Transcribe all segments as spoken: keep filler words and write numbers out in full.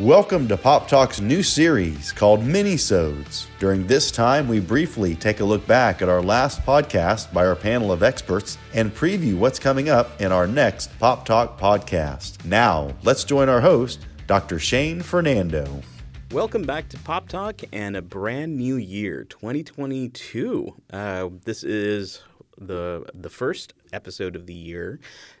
Welcome to Pop Talk's new series called Minisodes. During this time, we briefly take a look back at our last podcast by our panel of experts and preview what's coming up in our next Pop Talk podcast. Now, let's join our host, Doctor Shane Fernando. Welcome back to Pop Talk and a brand new year, twenty twenty-two. Uh, this is the the first episode of the year.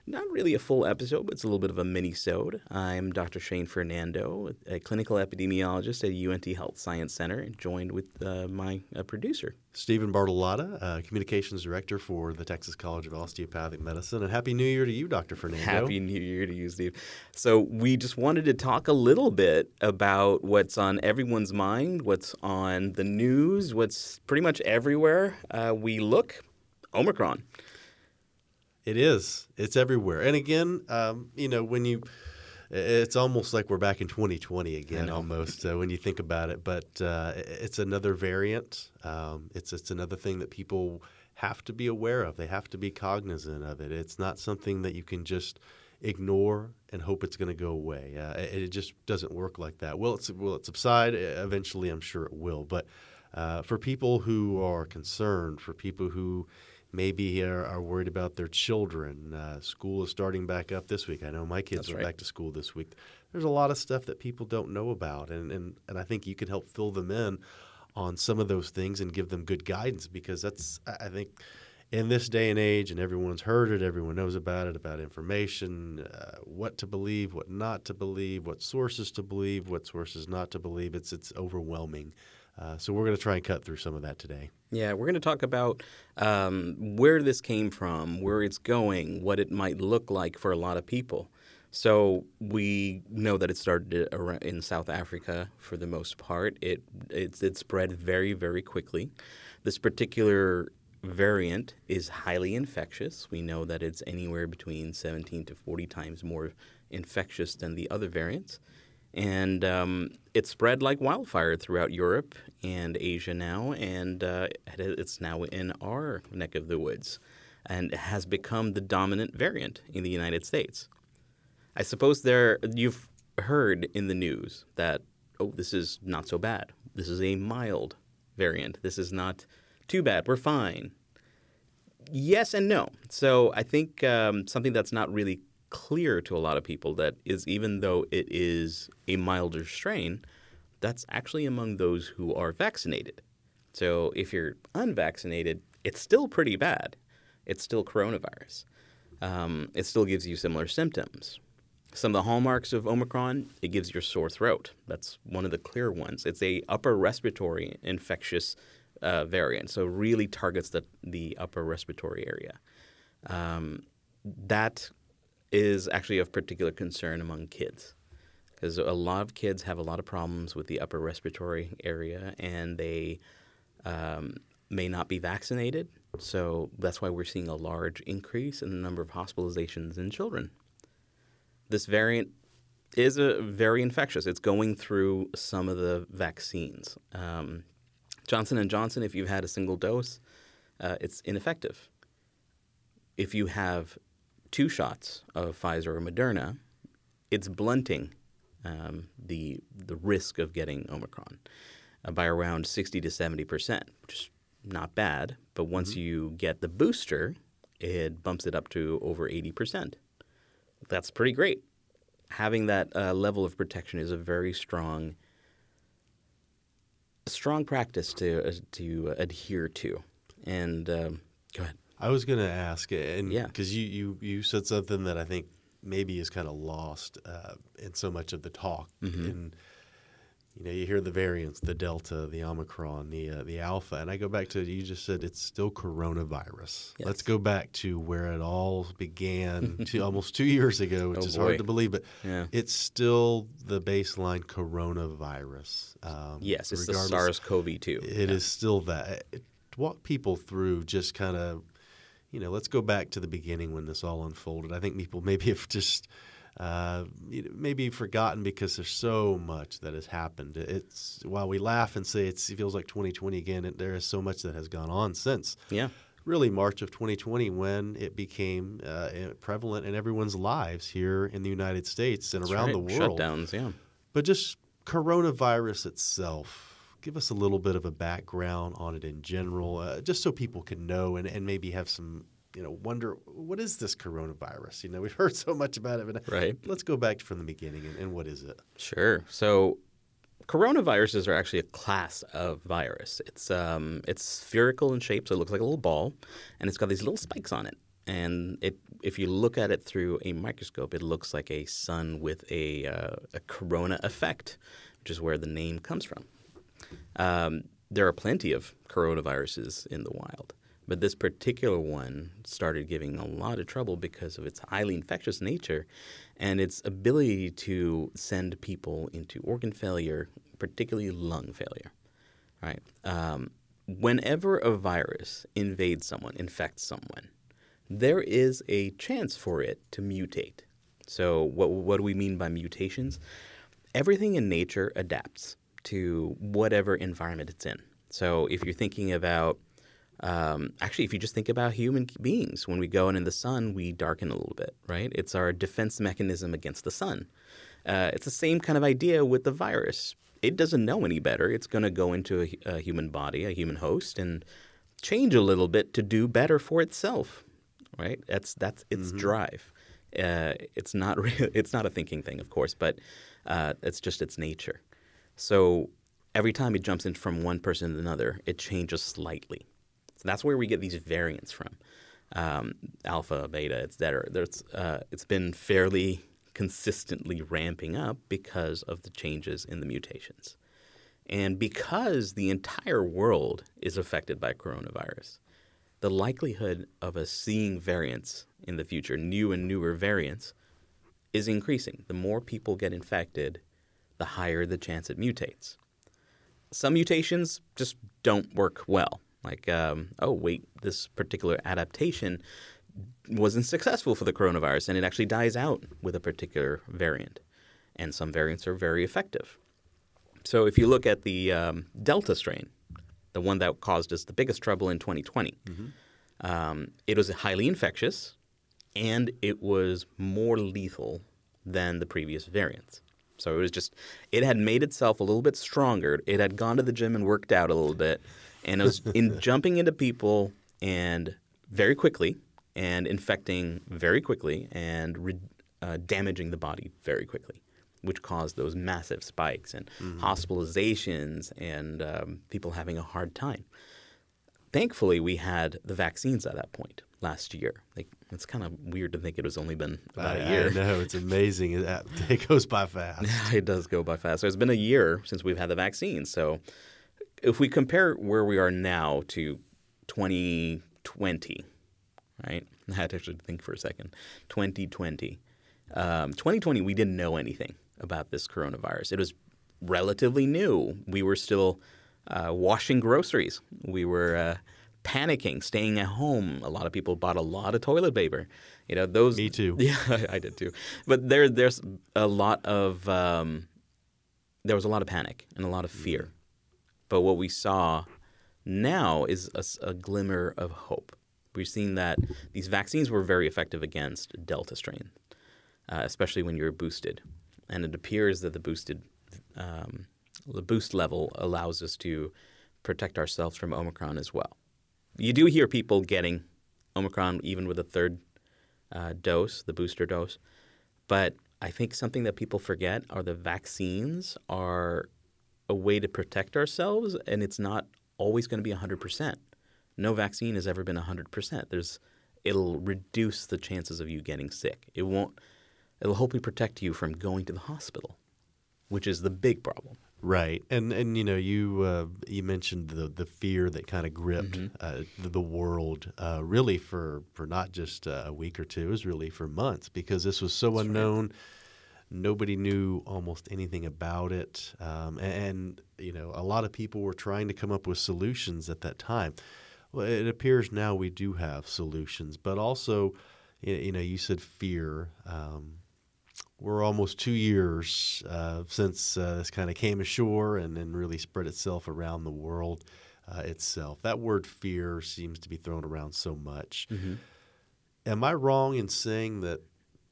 Not really a full episode, but it's a little bit of a mini-sode. I'm Doctor Shane Fernando, a clinical epidemiologist at U N T Health Science Center, and joined with uh, my uh, producer, Stephen Bartolotta, uh, communications director for the Texas College of Osteopathic Medicine. And Happy New Year to you, Doctor Fernando. Happy New Year to you, Steve. So we just wanted to talk a little bit about what's on everyone's mind, what's on the news, what's pretty much everywhere uh, we look. Omicron. It is. It's everywhere. And again, um, you know, when you – it's almost like we're back in twenty twenty again almost uh, when you think about it. But uh, it's another variant. Um, it's it's another thing that people have to be aware of. They have to be cognizant of it. It's not something that you can just ignore and hope it's going to go away. Uh, it, it just doesn't work like that. Will it, will it subside? Eventually, I'm sure it will. But uh, for people who are concerned, for people who – maybe are, are worried about their children. Uh, school is starting back up this week. I know my kids That's are right. back to school this week. There's a lot of stuff that people don't know about, and, and, and I think you can help fill them in on some of those things and give them good guidance, because that's, I think, in this day and age, and everyone's heard it, everyone knows about it, about information, uh, what to believe, what not to believe, what sources to believe, what sources not to believe. It's, it's overwhelming. Uh, so we're going to try and cut through some of that today. Yeah, we're going to talk about um, where this came from, where it's going, what it might look like for a lot of people. So we know that it started in South Africa for the most part. It it, it spread very, very quickly. This particular variant is highly infectious. We know that it's anywhere between seventeen to forty times more infectious than the other variants. And um, it spread like wildfire throughout Europe and Asia now, and uh, it's now in our neck of the woods and has become the dominant variant in the United States. I suppose there you've heard in the news that, oh, this is not so bad. This is a mild variant. This is not too bad. We're fine. Yes and no. So I think um, something that's not really clear to a lot of people that is, even though it is a milder strain, that's actually among those who are vaccinated. So if you're unvaccinated, it's still pretty bad. It's still coronavirus. Um, it still gives you similar symptoms. Some of the hallmarks of Omicron, it gives your sore throat. That's one of the clear ones. It's a upper respiratory infectious uh, variant, so really targets the, the upper respiratory area. Um, that is actually of particular concern among kids, because a lot of kids have a lot of problems with the upper respiratory area, and they um, may not be vaccinated. So that's why we're seeing a large increase in the number of hospitalizations in children. This variant is a, very infectious. It's going through some of the vaccines. Um, Johnson and Johnson, if you've had a single dose, uh, it's ineffective. If you have two shots of Pfizer or Moderna, it's blunting um, the the risk of getting Omicron uh, by around sixty to seventy percent, which is not bad. But once mm-hmm. you get the booster, it bumps it up to over eighty percent. That's pretty great. Having that uh, level of protection is a very strong strong practice to uh, to adhere to. And um, go ahead. I was going to ask, and because yeah. you, you, you said something that I think maybe is kind of lost uh, in so much of the talk. Mm-hmm. And you know, you hear the variants, the Delta, the Omicron, the uh, the Alpha, and I go back to, you just said it's still coronavirus. Yes. Let's go back to where it all began to almost two years ago, which oh, is boy. hard to believe, but yeah. it's still the baseline coronavirus. Um, yes, it's the SARS-C o V two. It yeah. is still that. It, walk people through just kind of, you know, let's go back to the beginning when this all unfolded. I think people maybe have just uh, maybe forgotten, because there's so much that has happened. It's, while we laugh and say it's, it feels like twenty twenty again, it, there is so much that has gone on since. Yeah. Really March of twenty twenty, when it became uh, prevalent in everyone's lives here in the United States and That's around right. the world. Shutdowns, yeah. But just coronavirus itself, give us a little bit of a background on it in general, uh, just so people can know and, and maybe have some, you know, wonder, what is this coronavirus? You know, we've heard so much about it, but right. let's go back from the beginning and, and what is it? Sure. So coronaviruses are actually a class of virus. It's um, it's spherical in shape, so it looks like a little ball, and it's got these little spikes on it. And it, if you look at it through a microscope, it looks like a sun with a, uh, a corona effect, which is where the name comes from. Um, there are plenty of coronaviruses in the wild, but this particular one started giving a lot of trouble because of its highly infectious nature and its ability to send people into organ failure, particularly lung failure. Right? Um, whenever a virus invades someone, infects someone, there is a chance for it to mutate. So what what do we mean by mutations? Everything in nature adapts to whatever environment it's in. So if you're thinking about, um, actually, if you just think about human beings, when we go in in the sun, we darken a little bit, right? It's our defense mechanism against the sun. Uh, it's the same kind of idea with the virus. It doesn't know any better. It's going to go into a, a human body, a human host, and change a little bit to do better for itself. Right, that's that's its mm-hmm. drive. Uh, it's not re- it's not a thinking thing, of course, but uh, it's just its nature. So every time it jumps in from one person to another, it changes slightly. So that's where we get these variants from: um, alpha, beta, et cetera. There's uh, it's been fairly consistently ramping up because of the changes in the mutations, and because the entire world is affected by coronavirus. The likelihood of us seeing variants in the future, new and newer variants, is increasing. The more people get infected, the higher the chance it mutates. Some mutations just don't work well. Like, um, oh, wait, this particular adaptation wasn't successful for the coronavirus, and it actually dies out with a particular variant. And some variants are very effective. So if you look at the um, Delta strain, the one that caused us the biggest trouble in twenty twenty. Mm-hmm. Um, it was highly infectious, and it was more lethal than the previous variants. So it was just – it had made itself a little bit stronger. It had gone to the gym and worked out a little bit, and it was in jumping into people and very quickly and infecting very quickly and re- uh, damaging the body very quickly, which caused those massive spikes and mm-hmm. hospitalizations and um, people having a hard time. Thankfully, we had the vaccines at that point last year. Like, it's kind of weird to think it was only been about I, a year. I know. It's amazing. It, it goes by fast. It does go by fast. So it's been a year since we've had the vaccine. So if we compare where we are now to twenty twenty, right? I had to actually think for a second. twenty twenty. Um, twenty twenty, we didn't know anything about this coronavirus. It was relatively new. We were still uh, washing groceries. We were uh, panicking, staying at home. A lot of people bought a lot of toilet paper. You know, those. Me too. Yeah, I did too. But there, there's a lot of um, there was a lot of panic and a lot of fear. But what we saw now is a, a glimmer of hope. We've seen that these vaccines were very effective against Delta strain, uh, especially when you're boosted. And it appears that the boosted, um, the boost level allows us to protect ourselves from Omicron as well. You do hear people getting Omicron even with a third uh, dose, the booster dose. But I think something that people forget are the vaccines are a way to protect ourselves, and it's not always going to be one hundred percent. No vaccine has ever been one hundred percent. There's, it'll reduce the chances of you getting sick. It won't. It'll hopefully protect you from going to the hospital, which is the big problem. Right, and and you know you uh, you mentioned the the fear that kind of gripped mm-hmm. uh, the, the world uh, really for for not just uh, a week or two, it was really for months because this was so That's unknown. Right. Nobody knew almost anything about it, um, and, and you know a lot of people were trying to come up with solutions at that time. Well, it appears now we do have solutions, but also, you know, you said fear. Um, We're almost two years uh, since uh, this kind of came ashore and then really spread itself around the world uh, itself. That word fear seems to be thrown around so much. Mm-hmm. Am I wrong in saying that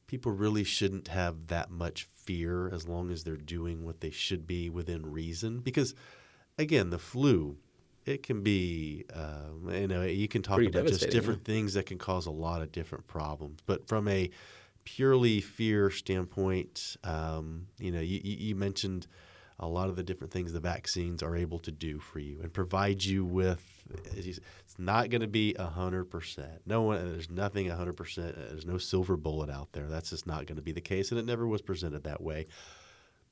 people really shouldn't have that much fear as long as they're doing what they should be within reason. Because, again, the flu, it can be, uh, you know, you can talk pretty about just different yeah. things that can cause a lot of different problems. But from a purely fear standpoint, um, you know, you, you mentioned a lot of the different things the vaccines are able to do for you and provide you with. It's not going to be one hundred percent. No one, there's nothing one hundred percent. There's no silver bullet out there. That's just not going to be the case, and it never was presented that way.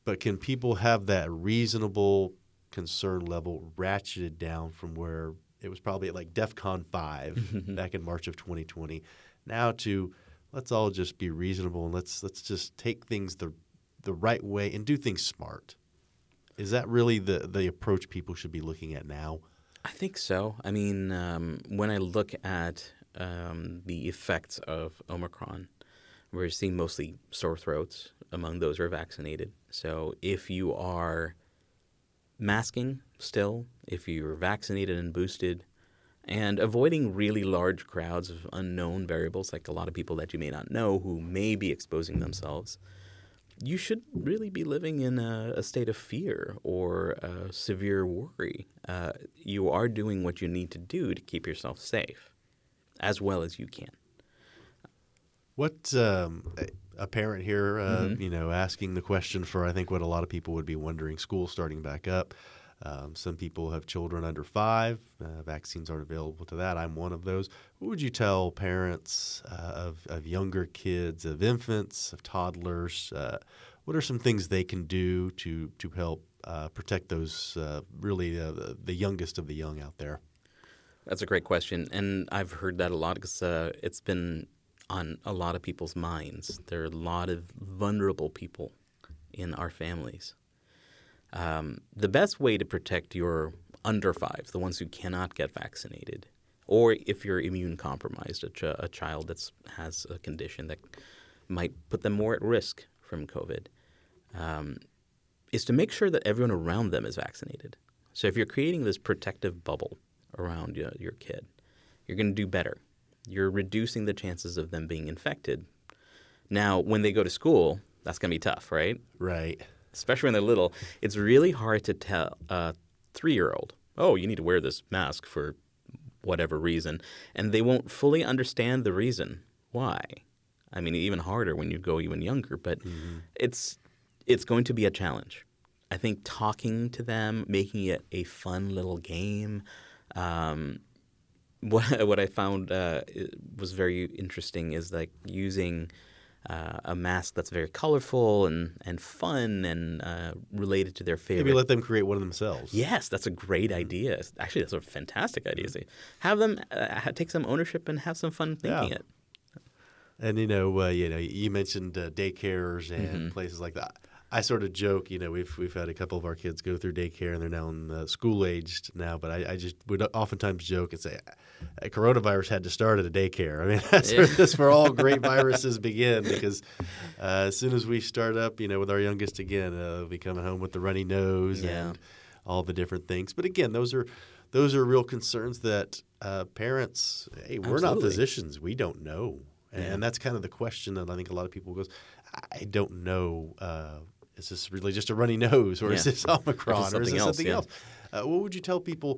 But can people have that reasonable concern level ratcheted down from where it was probably at like DEFCON five back in March of twenty twenty now to let's all just be reasonable and let's let's just take things the the right way and do things smart? Is that really the, the approach people should be looking at now? I think so. I mean, um, when I look at um, the effects of Omicron, we're seeing mostly sore throats among those who are vaccinated. So if you are masking still, if you're vaccinated and boosted, and avoiding really large crowds of unknown variables, like a lot of people that you may not know who may be exposing themselves, you should really be living in a, a state of fear or a severe worry. Uh, you are doing what you need to do to keep yourself safe as well as you can. What um, a parent here, uh, mm-hmm. you know, asking the question for I think what a lot of people would be wondering, school starting back up. Um, some people have children under five. Uh, vaccines aren't available to that. I'm one of those. What would you tell parents uh, of, of younger kids, of infants, of toddlers? Uh, what are some things they can do to to help uh, protect those uh, really uh, the youngest of the young out there? That's a great question, and I've heard that a lot because uh, it's been on a lot of people's minds. There are a lot of vulnerable people in our families. Um, the best way to protect your under five, the ones who cannot get vaccinated, or if you're immune compromised, a, ch- a child that has a condition that might put them more at risk from COVID, um, is to make sure that everyone around them is vaccinated. So if you're creating this protective bubble around you know, your kid, you're going to do better. You're reducing the chances of them being infected. Now, when they go to school, that's going to be tough, right? Right. Especially when they're little, it's really hard to tell a three-year-old, oh, you need to wear this mask for whatever reason, and they won't fully understand the reason why. I mean, even harder when you go even younger, but mm-hmm. it's it's going to be a challenge. I think talking to them, making it a fun little game. Um, what, what I found uh, was very interesting is like using – Uh, a mask that's very colorful and, and fun and uh, related to their favorite. Maybe let them create one of themselves. Yes, that's a great idea. Actually, that's a fantastic idea. So have them uh, take some ownership and have some fun thinking yeah. it. And you know, uh, you know, you mentioned uh, daycares and mm-hmm. places like that. I sort of joke, you know, we've we've had a couple of our kids go through daycare and they're now in the school aged now, but I, I just would oftentimes joke and say, coronavirus had to start at a daycare. I mean, that's yeah. where, that's where all great viruses begin because uh, as soon as we start up, you know, with our youngest again, uh, we come home with the runny nose yeah. and all the different things. But again, those are those are real concerns that uh, parents, hey, we're Absolutely. Not physicians, we don't know, and, yeah. and that's kind of the question that I think a lot of people goes, I don't know. Uh, Is this really just a runny nose or yeah. is this Omicron or is this something else? Yeah. Uh, what would you tell people,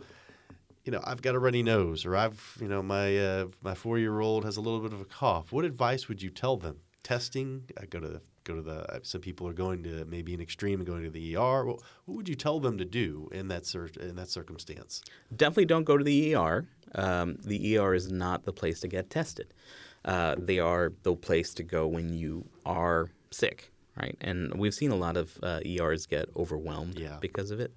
you know, I've got a runny nose or I've, you know, my uh, my four-year-old has a little bit of a cough. What advice would you tell them? Testing? I go to the, go to the – some people are going to maybe an extreme and going to the E R. Well, what would you tell them to do in that cir- in that circumstance? Definitely don't go to the E R. Um, the E R is not the place to get tested. Uh, they are the place to go when you are sick. Right, and we've seen a lot of uh, E Rs get overwhelmed yeah. because of it.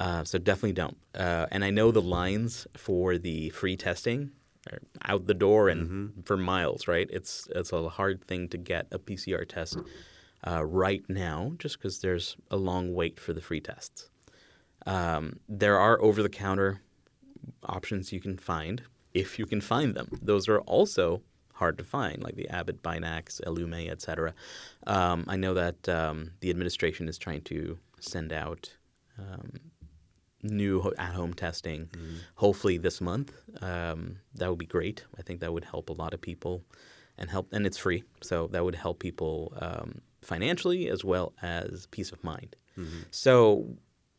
Uh, so definitely don't. Uh, and I know the lines for the free testing are out the door and mm-hmm. for miles. Right, it's it's a hard thing to get a P C R test uh, right now, just because there's a long wait for the free tests. Um, there are over-the-counter options you can find if you can find them. Those are also hard to find, like the Abbott, Binax, Ellume, et cetera. Um, I know that um, the administration is trying to send out um, new at-home testing, mm-hmm. hopefully this month. Um, that would be great. I think that would help a lot of people, and help, and it's free, so that would help people um, financially as well as peace of mind. Mm-hmm. So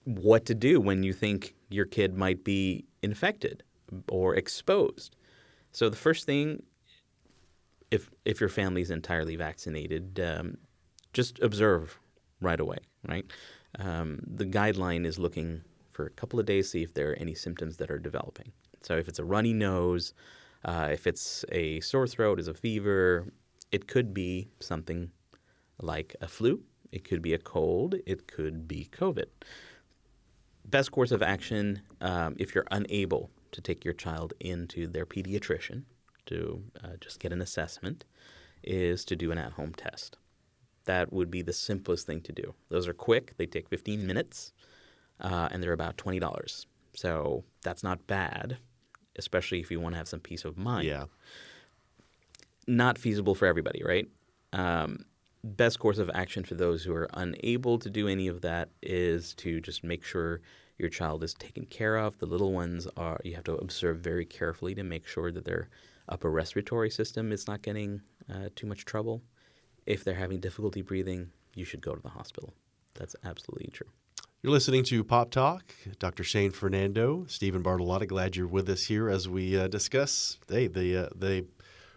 what to do when you think your kid might be infected or exposed? So the first thing, if if your family is entirely vaccinated, um, just observe right away, right? Um, the guideline is looking for a couple of days, see if there are any symptoms that are developing. So if it's a runny nose, uh, if it's a sore throat, is a fever, it could be something like a flu. It could be a cold. It could be COVID. Best course of action, um, if you're unable to take your child into their pediatrician to uh, just get an assessment, is to do an at-home test. That would be the simplest thing to do. Those are quick. They take fifteen minutes, uh, and they're about twenty dollars. So that's not bad, especially if you want to have some peace of mind. Yeah. Not feasible for everybody, right? Um, best course of action for those who are unable to do any of that is to just make sure your child is taken care of. The little ones are, you have to observe very carefully to make sure that their upper respiratory system is not getting uh, too much trouble. If they're having difficulty breathing, you should go to the hospital. That's absolutely true. You're listening to Pop Talk. Doctor Shane Fernando, Stephen Bartolotta, glad you're with us here as we uh, discuss hey, the uh, the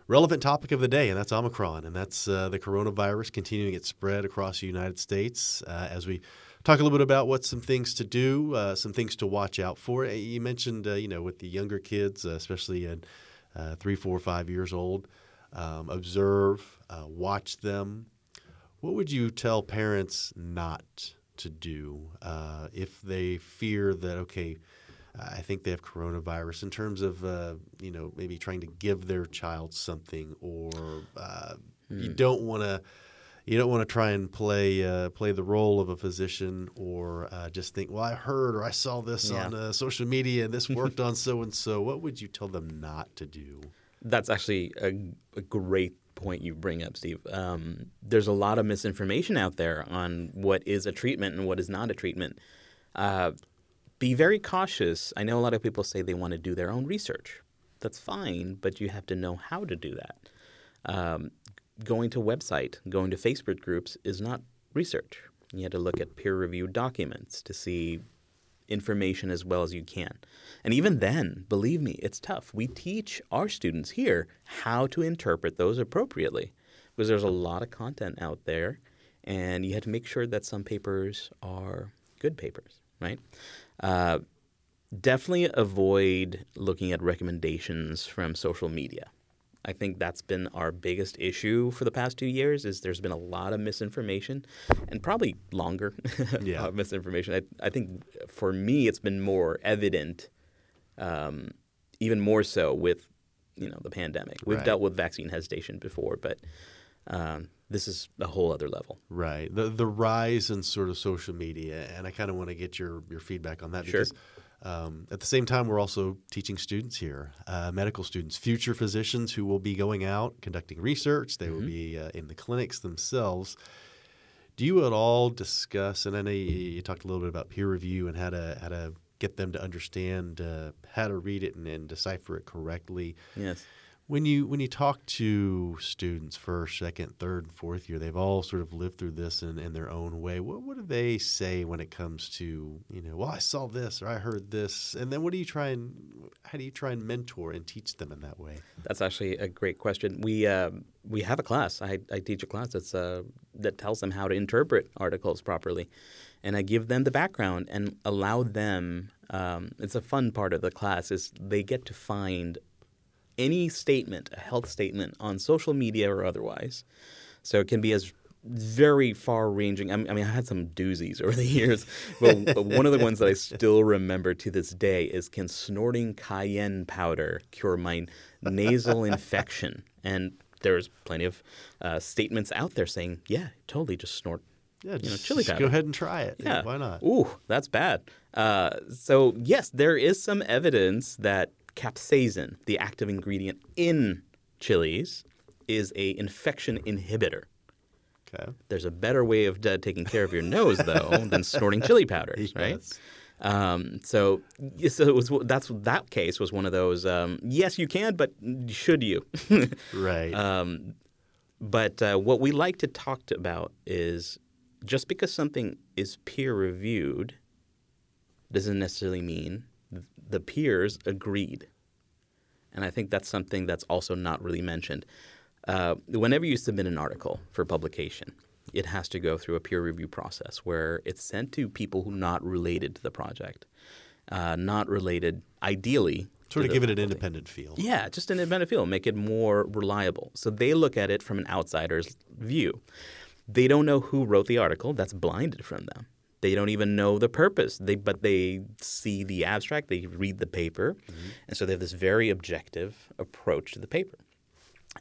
relevant topic of the day, and that's Omicron, and that's uh, the coronavirus continuing its spread across the United States uh, as we talk a little bit about what some things to do, uh, some things to watch out for. You mentioned, uh, you know, with the younger kids, uh, especially at uh, three, four, five years old, Um, observe, uh, watch them. What would you tell parents not to do uh, if they fear that, okay, I think they have coronavirus, in terms of, uh, you know, maybe trying to give their child something, or uh, mm. you don't want to you don't want to try and play uh, play the role of a physician, or uh, just think, well, I heard or I saw this yeah. on uh, social media and this worked on so-and-so. What would you tell them not to do? That's actually a, a great point you bring up, Steve. Um, there's a lot of misinformation out there on what is a treatment and what is not a treatment. Uh, be very cautious. I know a lot of people say they want to do their own research. That's fine, but you have to know how to do that. Um, going to website, going to Facebook groups is not research. You have to look at peer-reviewed documents to see information as well as you can. And even then, believe me, it's tough. We teach our students here how to interpret those appropriately, because there's a lot of content out there, and you have to make sure that some papers are good papers, right? Uh, definitely avoid looking at recommendations from social media. I think that's been our biggest issue for the past two years is there's been a lot of misinformation, and probably longer yeah. uh, misinformation. I, I think for me it's been more evident, um, even more so with you know the pandemic. We've right. dealt with vaccine hesitation before, but um, this is a whole other level. Right. The the rise in sort of social media, and I kind of want to get your, your feedback on that. Sure. Because Um, at the same time, we're also teaching students here, uh, medical students, future physicians who will be going out, conducting research. They mm-hmm. will be uh, in the clinics themselves. Do you at all discuss, and I know you, you talked a little bit about peer review and how to how to get them to understand uh, how to read it and, and decipher it correctly. Yes. When you when you talk to students first, second, third, and fourth year, they've all sort of lived through this in, in their own way. What what do they say when it comes to, you know, well, I saw this or I heard this, and then what do you try and how do you try and mentor and teach them in that way? That's actually a great question. We uh, we have a class. I, I teach a class that's uh, that tells them how to interpret articles properly, and I give them the background and allow them. Um, it's a fun part of the class is they get to find any statement, a health statement on social media or otherwise. So it can be as very far-ranging. I mean, I had some doozies over the years, but, but one of the ones that I still remember to this day is, can snorting cayenne powder cure my nasal infection? And there's plenty of uh, statements out there saying, yeah, totally, just snort yeah, you know, just, chili powder. Just go ahead and try it. Yeah. Yeah, why not? Ooh, that's bad. Uh, so, yes, there is some evidence that capsaicin, the active ingredient in chilies, is an infection inhibitor. Okay. There's a better way of uh, taking care of your nose, though, than snorting chili powders, right? Yes. Um, so, so it was that's that case was one of those. Um, yes, you can, but should you? Right. Um, But uh, what we like to talk about is just because something is peer-reviewed doesn't necessarily mean the peers agreed. And I think that's something that's also not really mentioned. Uh, whenever you submit an article for publication, it has to go through a peer review process where it's sent to people who are not related to the project, uh, not related ideally. Sort of give it an independent feel. Yeah, just an independent feel. Make it more reliable. So they look at it from an outsider's view. They don't know who wrote the article. That's blinded from them. They don't even know the purpose. They but they see the abstract. They read the paper. Mm-hmm. And so they have this very objective approach to the paper.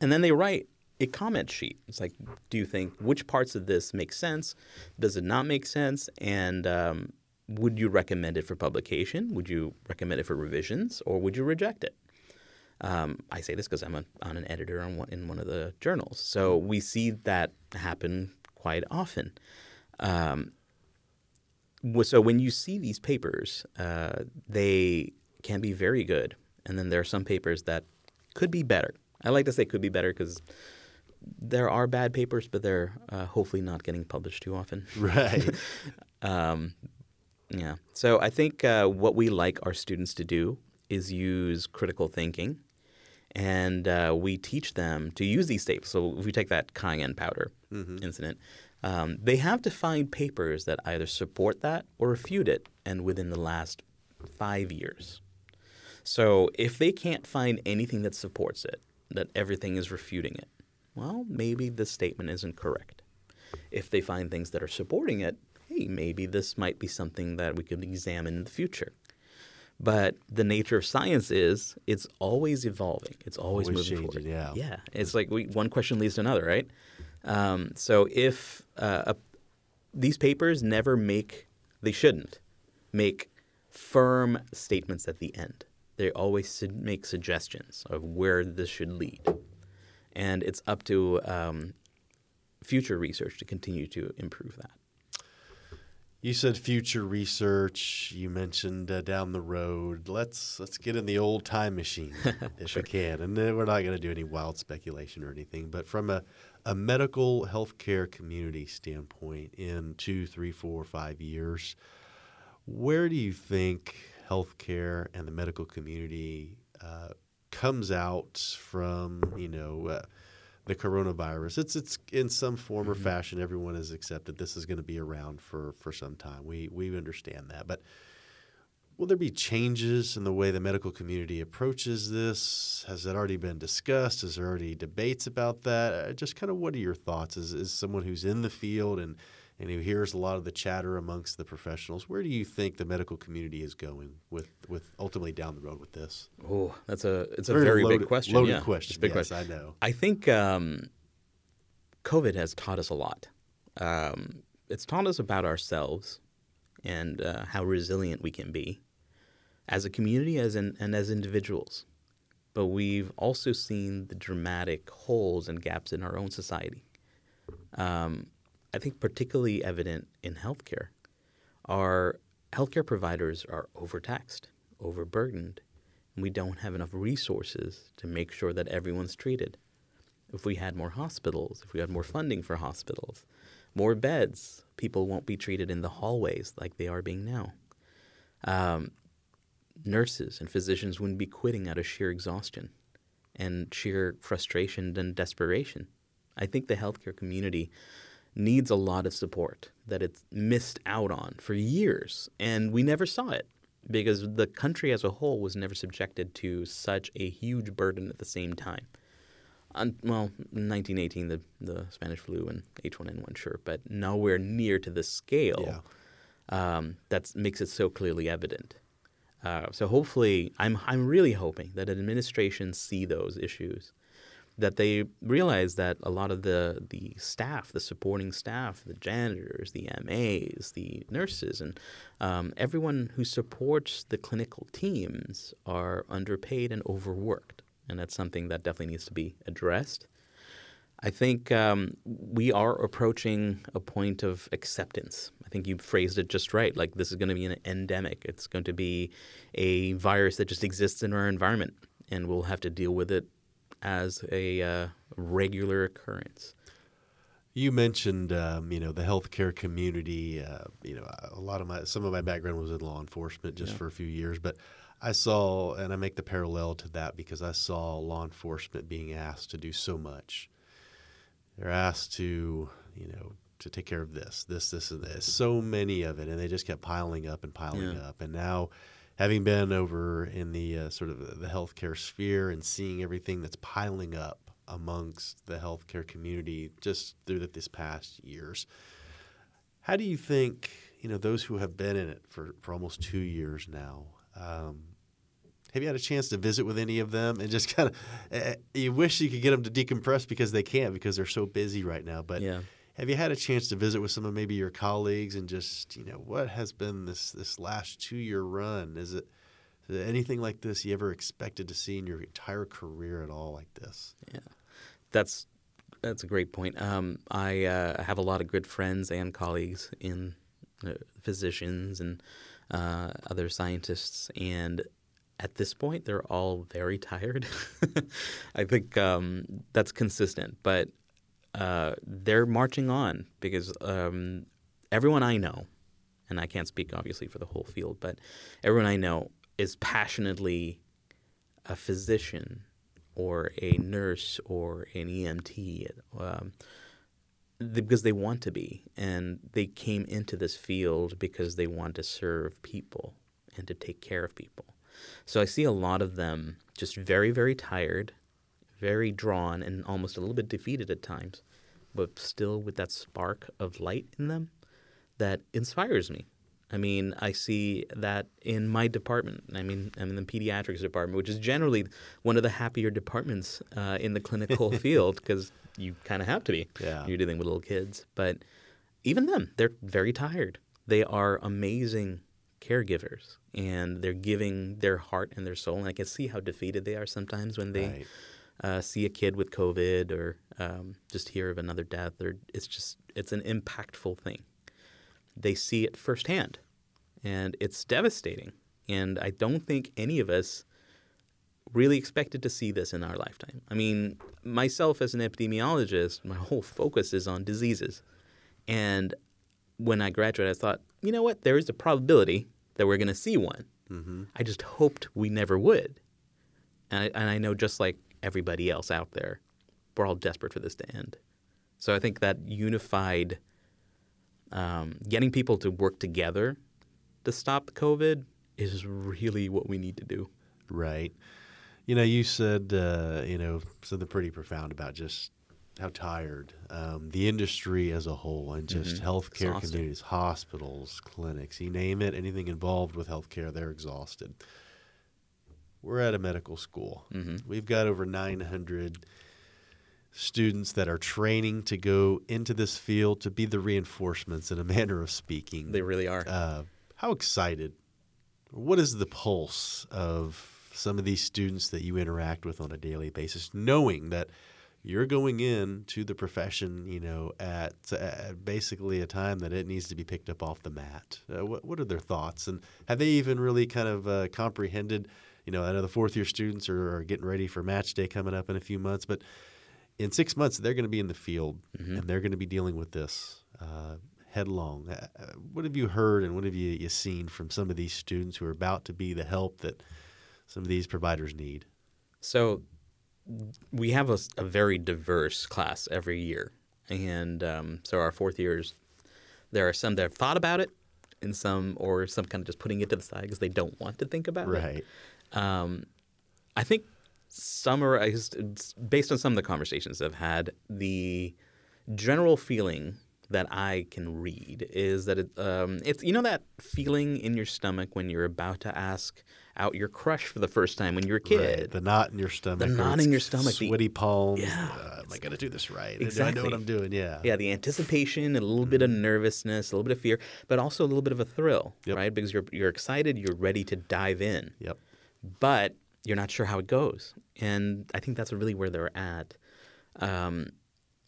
And then they write a comment sheet. It's like, do you think which parts of this make sense? Does it not make sense? And um, would you recommend it for publication? Would you recommend it for revisions? Or would you reject it? Um, I say this because I'm a, on an editor on one, in one of the journals. So we see that happen quite often. Um, so when you see these papers, uh, they can be very good. And then there are some papers that could be better. I like to say could be better because there are bad papers, but they're uh, hopefully not getting published too often. Right. um, yeah. So I think uh, what we like our students to do is use critical thinking, and uh, we teach them to use these tapes. So if we take that cayenne powder mm-hmm. incident, um, they have to find papers that either support that or refute it, and within the last five years. So if they can't find anything that supports it, that everything is refuting it, well, maybe this statement isn't correct. If they find things that are supporting it, hey, maybe this might be something that we could examine in the future. But the nature of science is it's always evolving. It's always, always moving forward. Yeah. yeah. It's like we, one question leads to another, right? Um, so if uh, a, these papers never make – they shouldn't make firm statements at the end. They always su- make suggestions of where this should lead. And it's up to um, future research to continue to improve that. You said future research. You mentioned uh, down the road. Let's let's get in the old time machine if sure. we can. And then we're not going to do any wild speculation or anything. But from a, a medical healthcare community standpoint, in two, three, four, five years, where do you think healthcare and the medical community uh, comes out from, you know, uh, the coronavirus? It's it's in some form or mm-hmm. fashion. Everyone has accepted this is going to be around for, for some time. We we understand that. But will there be changes in the way the medical community approaches this? Has that already been discussed? Is there already debates about that? Uh, just kind of what are your thoughts as, as someone who's in the field and and who hears a lot of the chatter amongst the professionals? Where do you think the medical community is going with, with ultimately down the road with this? Oh, that's a it's a very, very loaded, big question. Loaded yeah. question. It's a big yes, question. I know. I think um, COVID has taught us a lot. Um, it's taught us about ourselves and uh, how resilient we can be as a community as in, and as individuals. But we've also seen the dramatic holes and gaps in our own society. Um, I think particularly evident in healthcare. Our healthcare providers are overtaxed, overburdened, and we don't have enough resources to make sure that everyone's treated. If we had more hospitals, if we had more funding for hospitals, more beds, people won't be treated in the hallways like they are being now. Um, nurses and physicians wouldn't be quitting out of sheer exhaustion and sheer frustration and desperation. I think the healthcare community needs a lot of support that it's missed out on for years. And we never saw it because the country as a whole was never subjected to such a huge burden at the same time. Um, well, in nineteen eighteen, the, the Spanish flu and H one N one, sure, but nowhere near to the scale yeah. um, that makes it so clearly evident. Uh, so hopefully, I'm I'm really hoping that administrations see those issues, that they realize that a lot of the, the staff, the supporting staff, the janitors, the M As, the nurses, and um, everyone who supports the clinical teams are underpaid and overworked. And that's something that definitely needs to be addressed. I think um, we are approaching a point of acceptance. I think you phrased it just right. Like this is going to be an endemic. It's going to be a virus that just exists in our environment, and we'll have to deal with it as a uh, regular occurrence. You mentioned, um, you know, the healthcare community. Uh, you know, a lot of my some of my background was in law enforcement just yeah. for a few years, but I saw, and I make the parallel to that because I saw law enforcement being asked to do so much. They're asked to, you know, to take care of this, this, this, and this. So many of it, and they just kept piling up and piling yeah. up. And now, having been over in the uh, sort of the healthcare sphere and seeing everything that's piling up amongst the healthcare community just through the, this past years, how do you think, you know, those who have been in it for, for almost two years now, um, have you had a chance to visit with any of them and just kind of uh, you wish you could get them to decompress because they can't because they're so busy right now, but yeah. have you had a chance to visit with some of maybe your colleagues and just, you know, what has been this, this last two-year run? Is it, is it anything like this you ever expected to see in your entire career at all like this? Yeah, that's that's a great point. Um, I uh, have a lot of good friends and colleagues in uh, physicians and uh, other scientists, and at this point, they're all very tired. I think um, that's consistent, but Uh, they're marching on because um, everyone I know, and I can't speak obviously for the whole field, but everyone I know is passionately a physician or a nurse or an E M T um, because they want to be. And they came into this field because they want to serve people and to take care of people. So I see a lot of them just very, very tired, very drawn and almost a little bit defeated at times, but still with that spark of light in them that inspires me. I mean, I see that in my department. I mean, I'm in the pediatrics department, which is generally one of the happier departments uh, in the clinical field because you kind of have to be. Yeah. You're dealing with little kids. But even them, they're very tired. They are amazing caregivers, and they're giving their heart and their soul. And I can see how defeated they are sometimes when they right. – Uh, see a kid with COVID or um, just hear of another death, or it's just it's an impactful thing. They see it firsthand, and it's devastating. And I don't think any of us really expected to see this in our lifetime. I mean, myself as an epidemiologist, my whole focus is on diseases. And when I graduated, I thought, you know what? There is a probability that we're going to see one. Mm-hmm. I just hoped we never would. And I, and I know just like everybody else out there, we're all desperate for this to end. So I think that unified, um, getting people to work together to stop COVID is really what we need to do. Right. You know, you said, uh, you know, something pretty profound about just how tired um, the industry as a whole and just mm-hmm. healthcare exhausted. Communities, hospitals, clinics, you name it, anything involved with healthcare, they're exhausted. We're at a medical school. Mm-hmm. We've got over nine hundred students that are training to go into this field to be the reinforcements in a manner of speaking. They really are. Uh, how excited? What is the pulse of some of these students that you interact with on a daily basis, knowing that you're going in to the profession, you know, at, at basically a time that it needs to be picked up off the mat? Uh, what, what are their thoughts? And have they even really kind of uh, comprehended – you know, I know the fourth-year students are, are getting ready for match day coming up in a few months, but in six months they're going to be in the field mm-hmm. and they're going to be dealing with this uh, headlong. Uh, what have you heard and what have you, you seen from some of these students who are about to be the help that some of these providers need? So we have a, a very diverse class every year, and um, so our fourth years, there are some that have thought about it and some or some kind of just putting it to the side because they don't want to think about right. it. Right. Um, I think some are, based on some of the conversations I've had, the general feeling that I can read is that it, um, it's, you know, that feeling in your stomach when you're about to ask out your crush for the first time when you're a kid. Right. The knot in your stomach. The knot in your stomach. Sweaty palms. Yeah. Uh, am I going to do this right? Exactly. Do I know what I'm doing? Yeah. Yeah, the anticipation, and a little mm-hmm. bit of nervousness, a little bit of fear, but also a little bit of a thrill, yep. right? Because you're you're excited, you're ready to dive in. Yep. But you're not sure how it goes. And I think that's really where they're at. Um,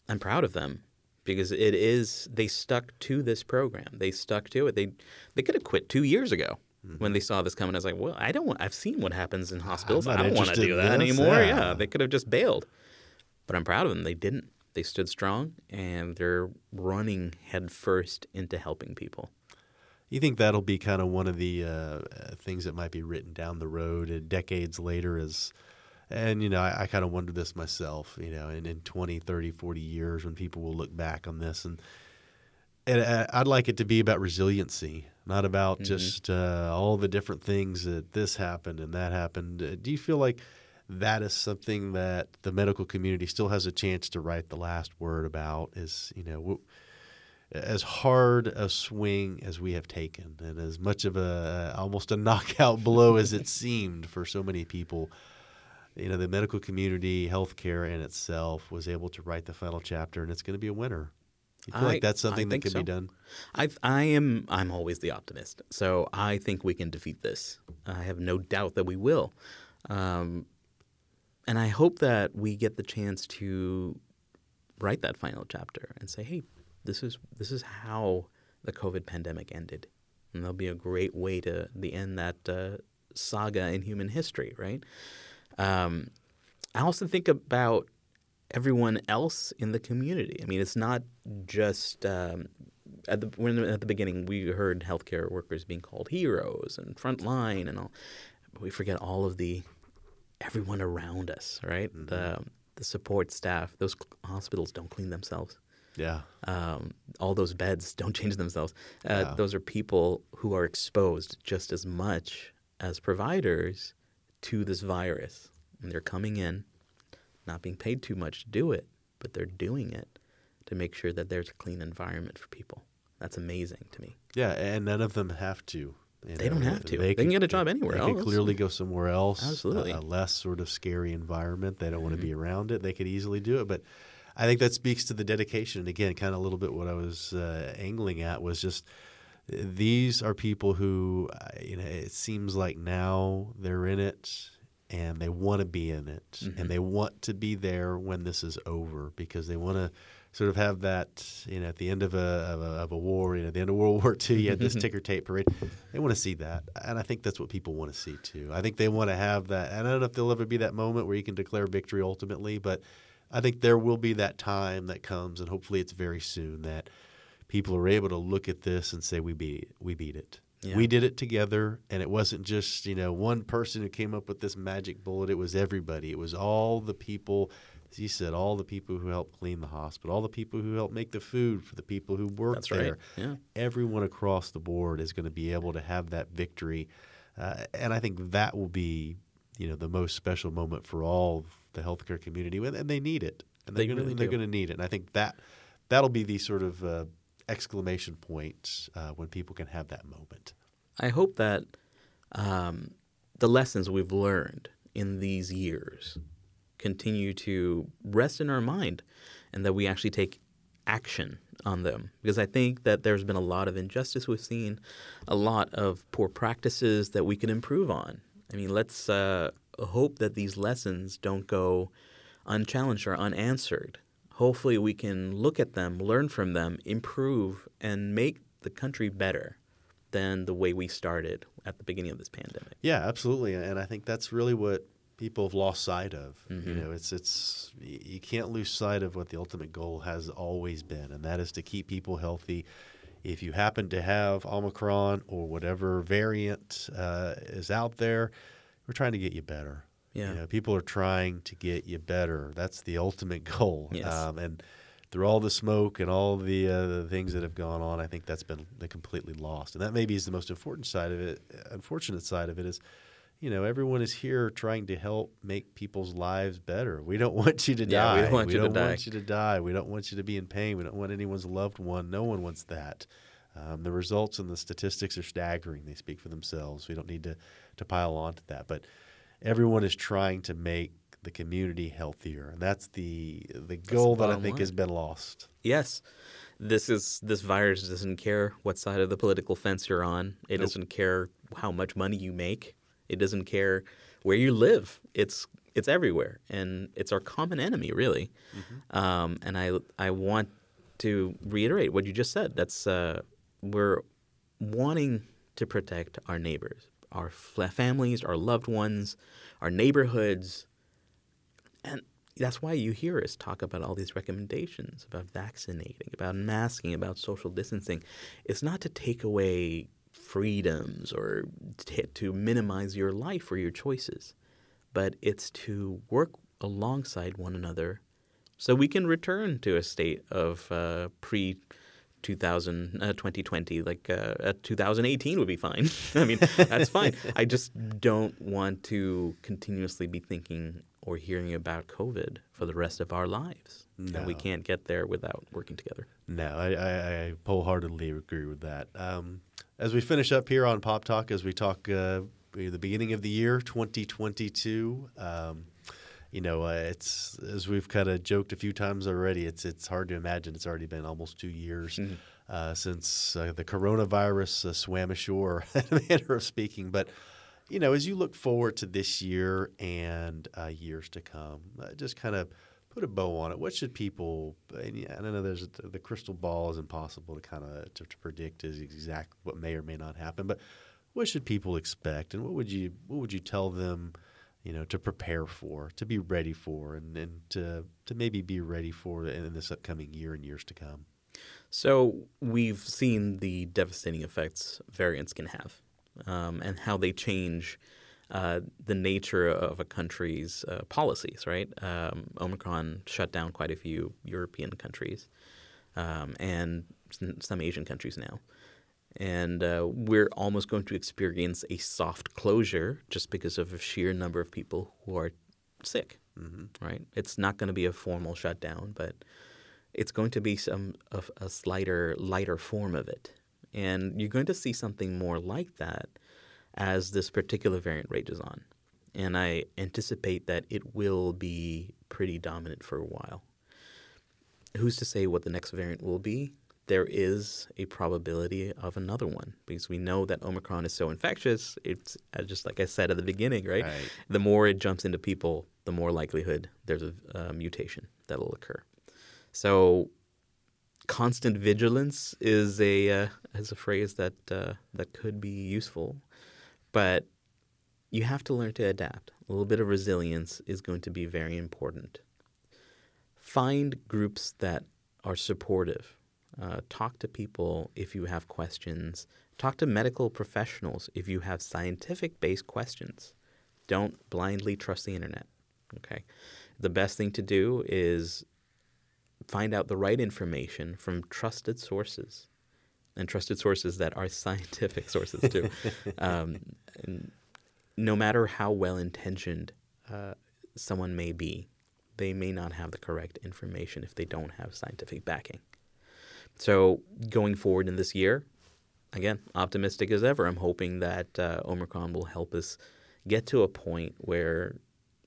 I'm proud of them. Because it is, they stuck to this program. They stuck to it. They they could have quit two years ago mm-hmm. when they saw this coming. I was like, well, I don't want, I've seen what happens in hospitals. I don't want to do that anymore. Yeah. yeah, they could have just bailed. But I'm proud of them. They didn't. They stood strong, and they're running headfirst into helping people. You think that'll be kind of one of the uh, things that might be written down the road decades later is, and, you know, I, I kind of wonder this myself, you know, and in twenty, thirty, forty years when people will look back on this. And, and I'd like it to be about resiliency, not about mm-hmm. just uh, all the different things that this happened and that happened. Do you feel like that is something that the medical community still has a chance to write the last word about is, you know, what, as hard a swing as we have taken and as much of a almost a knockout blow as it seemed for so many people, you know, the medical community, healthcare in itself was able to write the final chapter, and it's going to be a winner. You feel I, like that's something I that can so. be done? I I am I'm always the optimist, so I think we can defeat this. I have no doubt that we will, um, and I hope that we get the chance to write that final chapter and say, hey, This is this is how the COVID pandemic ended, and there'll be a great way to the end that uh, saga in human history, right? Um, I also think about everyone else in the community. I mean, it's not just um, at the when, at the beginning we heard healthcare workers being called heroes and frontline and all, but we forget all of the everyone around us, right? Mm-hmm. The the support staff. Those hospitals don't clean themselves. Yeah. Um, all those beds don't change themselves. Uh, yeah. Those are people who are exposed just as much as providers to this virus. And they're coming in, not being paid too much to do it, but they're doing it to make sure that there's a clean environment for people. That's amazing to me. Yeah, and none of them have to. You know, they don't have to. They, they can, can get a job anywhere they else. They could clearly go somewhere else. Absolutely. A, a less sort of scary environment. They don't mm-hmm. want to be around it. They could easily do it, but I think that speaks to the dedication. And again, kind of a little bit what I was uh, angling at was just these are people who, you know, it seems like now they're in it and they want to be in it mm-hmm. and they want to be there when this is over because they want to sort of have that, you know, at the end of a, of a, of a war, you know, at the end of World War Two, you had this ticker tape parade. They want to see that. And I think that's what people want to see too. I think they want to have that. And I don't know if there'll ever be that moment where you can declare victory ultimately, but I think there will be that time that comes, and hopefully it's very soon, that people are able to look at this and say, we beat it. We beat it. Yeah. We did it together, and it wasn't just, you know, one person who came up with this magic bullet. It was everybody. It was all the people, as you said, all the people who helped clean the hospital, all the people who helped make the food for the people who worked there. That's right. Yeah. Everyone across the board is going to be able to have that victory, uh, and I think that will be, you know, the most special moment for all of the healthcare community, and they need it, and they're they going really to need it. And I think that that'll be the sort of uh, exclamation point uh, when people can have that moment. I hope that um, the lessons we've learned in these years continue to rest in our mind, and that we actually take action on them, because I think that there's been a lot of injustice we've seen, a lot of poor practices that we can improve on. I mean, let's uh, hope that these lessons don't go unchallenged or unanswered. Hopefully we can look at them, learn from them, improve, and make the country better than the way we started at the beginning of this pandemic. Yeah, absolutely. And I think that's really what people have lost sight of. Mm-hmm. You know, it's it's you can't lose sight of what the ultimate goal has always been, and that is to keep people healthy. If you happen to have Omicron or whatever variant uh, is out there, we're trying to get you better. Yeah. You know, people are trying to get you better. That's the ultimate goal. Yes. Um, and through all the smoke and all the, uh, the things that have gone on, I think that's been completely lost. And that maybe is the most important side of it. Unfortunate side of it is, you know, everyone is here trying to help make people's lives better. We don't want you to yeah, die. We don't, want, we you don't want you to die. We don't want you to be in pain. We don't want anyone's loved one. No one wants that. Um, the results and the statistics are staggering. They speak for themselves. We don't need to, to pile on to that. But everyone is trying to make the community healthier, and that's the the goal that I think has been lost. Yes. This is this virus doesn't care what side of the political fence you're on. It nope. doesn't care how much money you make. It doesn't care where you live. It's it's everywhere, and it's our common enemy, really. Mm-hmm. Um, and I I want to reiterate what you just said. That's uh, we're wanting to protect our neighbors, our f- families, our loved ones, our neighborhoods, and that's why you hear us talk about all these recommendations about vaccinating, about masking, about social distancing. It's not to take away freedoms or t- to minimize your life or your choices, but it's to work alongside one another so we can return to a state of uh, pre two thousand, uh, twenty twenty, like uh, uh, two thousand eighteen would be fine. I mean, that's fine. I just don't want to continuously be thinking or hearing about COVID for the rest of our lives. No. And we can't get there without working together. No, I, I, I wholeheartedly agree with that. Um, as we finish up here on Pop Talk, as we talk uh, the beginning of the year, twenty twenty-two, um, you know, uh, it's as we've kind of joked a few times already, it's it's hard to imagine it's already been almost two years mm-hmm. uh, since uh, the coronavirus uh, swam ashore, in a manner of speaking. But, you know, as you look forward to this year and uh, years to come, uh, just kind of put a bow on it. What should people – I don't know, there's – the crystal ball is impossible to kind of to, to predict is exactly what may or may not happen. But what should people expect, and what would you what would you tell them – you know, to prepare for, to be ready for, and, and to to maybe be ready for in this upcoming year and years to come? So we've seen the devastating effects variants can have um, and how they change uh, the nature of a country's uh, policies, right? Um, Omicron shut down quite a few European countries um, and some Asian countries now. And uh, we're almost going to experience a soft closure just because of a sheer number of people who are sick, mm-hmm. right? It's not going to be a formal shutdown, but it's going to be some of a slighter, lighter form of it. And you're going to see something more like that as this particular variant rages on. And I anticipate that it will be pretty dominant for a while. Who's to say what the next variant will be? There is a probability of another one because we know that Omicron is so infectious. It's just like I said at the beginning, right? right. The more it jumps into people, the more likelihood there's a, a mutation that'll occur. So constant vigilance is a uh, is a phrase that uh, that could be useful, but you have to learn to adapt. A little bit of resilience is going to be very important. Find groups that are supportive. Uh, talk to people if you have questions. Talk to medical professionals if you have scientific-based questions. Don't blindly trust the internet, okay? The best thing to do is find out the right information from trusted sources, and trusted sources that are scientific sources too. um, and no matter how well-intentioned uh, someone may be, they may not have the correct information if they don't have scientific backing. So going forward in this year, again, optimistic as ever. I'm hoping that uh, Omicron will help us get to a point where,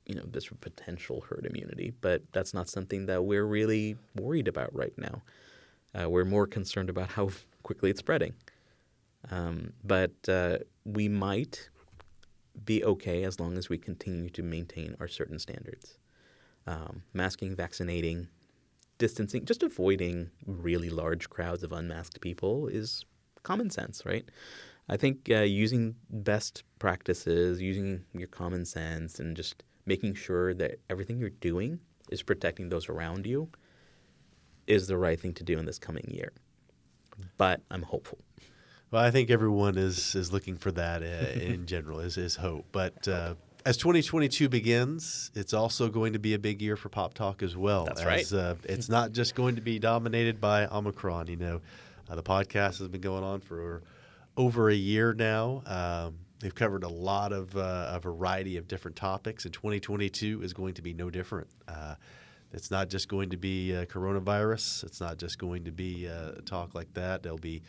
you know, there's potential herd immunity, but that's not something that we're really worried about right now. Uh, we're more concerned about how quickly it's spreading. Um, but uh, we might be okay as long as we continue to maintain our certain standards. Um, masking, vaccinating, distancing, just avoiding really large crowds of unmasked people is common sense, right? I think uh, using best practices, using your common sense, and just making sure that everything you're doing is protecting those around you is the right thing to do in this coming year. But I'm hopeful. Well, I think everyone is is looking for that uh, in general, is, is hope. But uh, as twenty twenty-two begins, it's also going to be a big year for Pop Talk as well. That's right. As, uh, it's not just going to be dominated by Omicron. You know, uh, the podcast has been going on for over a year now. Um, they've covered a lot of uh, a variety of different topics, and twenty twenty-two is going to be no different. Uh, it's not just going to be uh, coronavirus. It's not just going to be uh, talk like that. There'll be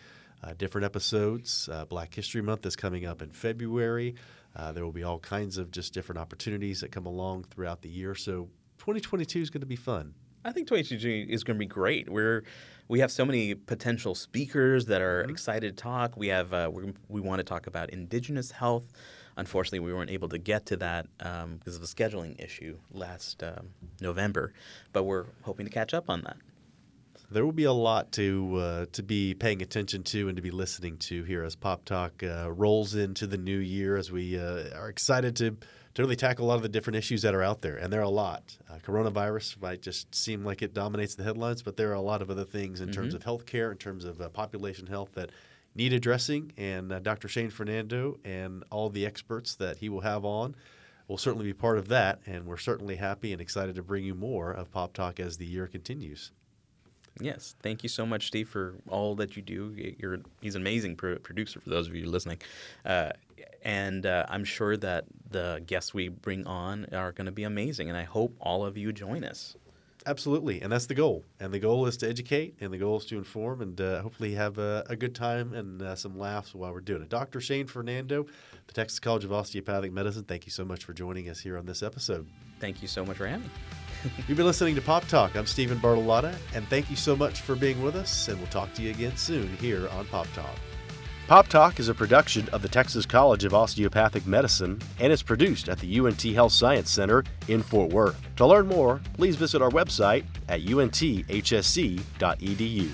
uh, different episodes. Uh, Black History Month is coming up in February. Uh, there will be all kinds of just different opportunities that come along throughout the year. So twenty twenty-two is going to be fun. I think twenty twenty-two is going to be great. We're we have so many potential speakers that are mm-hmm. excited to talk. We have uh, we we want to talk about indigenous health. Unfortunately, we weren't able to get to that um, because of a scheduling issue last um, November, but we're hoping to catch up on that. There will be a lot to uh, to be paying attention to and to be listening to here as Pop Talk uh, rolls into the new year, as we uh, are excited to, to really tackle a lot of the different issues that are out there. And there are a lot. Uh, coronavirus might just seem like it dominates the headlines, but there are a lot of other things in mm-hmm. terms of healthcare, in terms of uh, population health that need addressing. And uh, Doctor Shane Fernando and all the experts that he will have on will certainly be part of that, and we're certainly happy and excited to bring you more of Pop Talk as the year continues. Yes. Thank you so much, Steve, for all that you do. You're he's an amazing pro- producer for those of you listening. Uh, and uh, I'm sure that the guests we bring on are going to be amazing, and I hope all of you join us. Absolutely, and that's the goal. And the goal is to educate, and the goal is to inform, and uh, hopefully have a, a good time and uh, some laughs while we're doing it. Doctor Shane Fernando, the Texas College of Osteopathic Medicine, thank you so much for joining us here on this episode. Thank you so much for having me. You've been listening to Pop Talk. I'm Stephen Bartolotta, and thank you so much for being with us, and we'll talk to you again soon here on Pop Talk. Pop Talk is a production of the Texas College of Osteopathic Medicine and is produced at the U N T Health Science Center in Fort Worth. To learn more, please visit our website at u n t h s c dot e d u.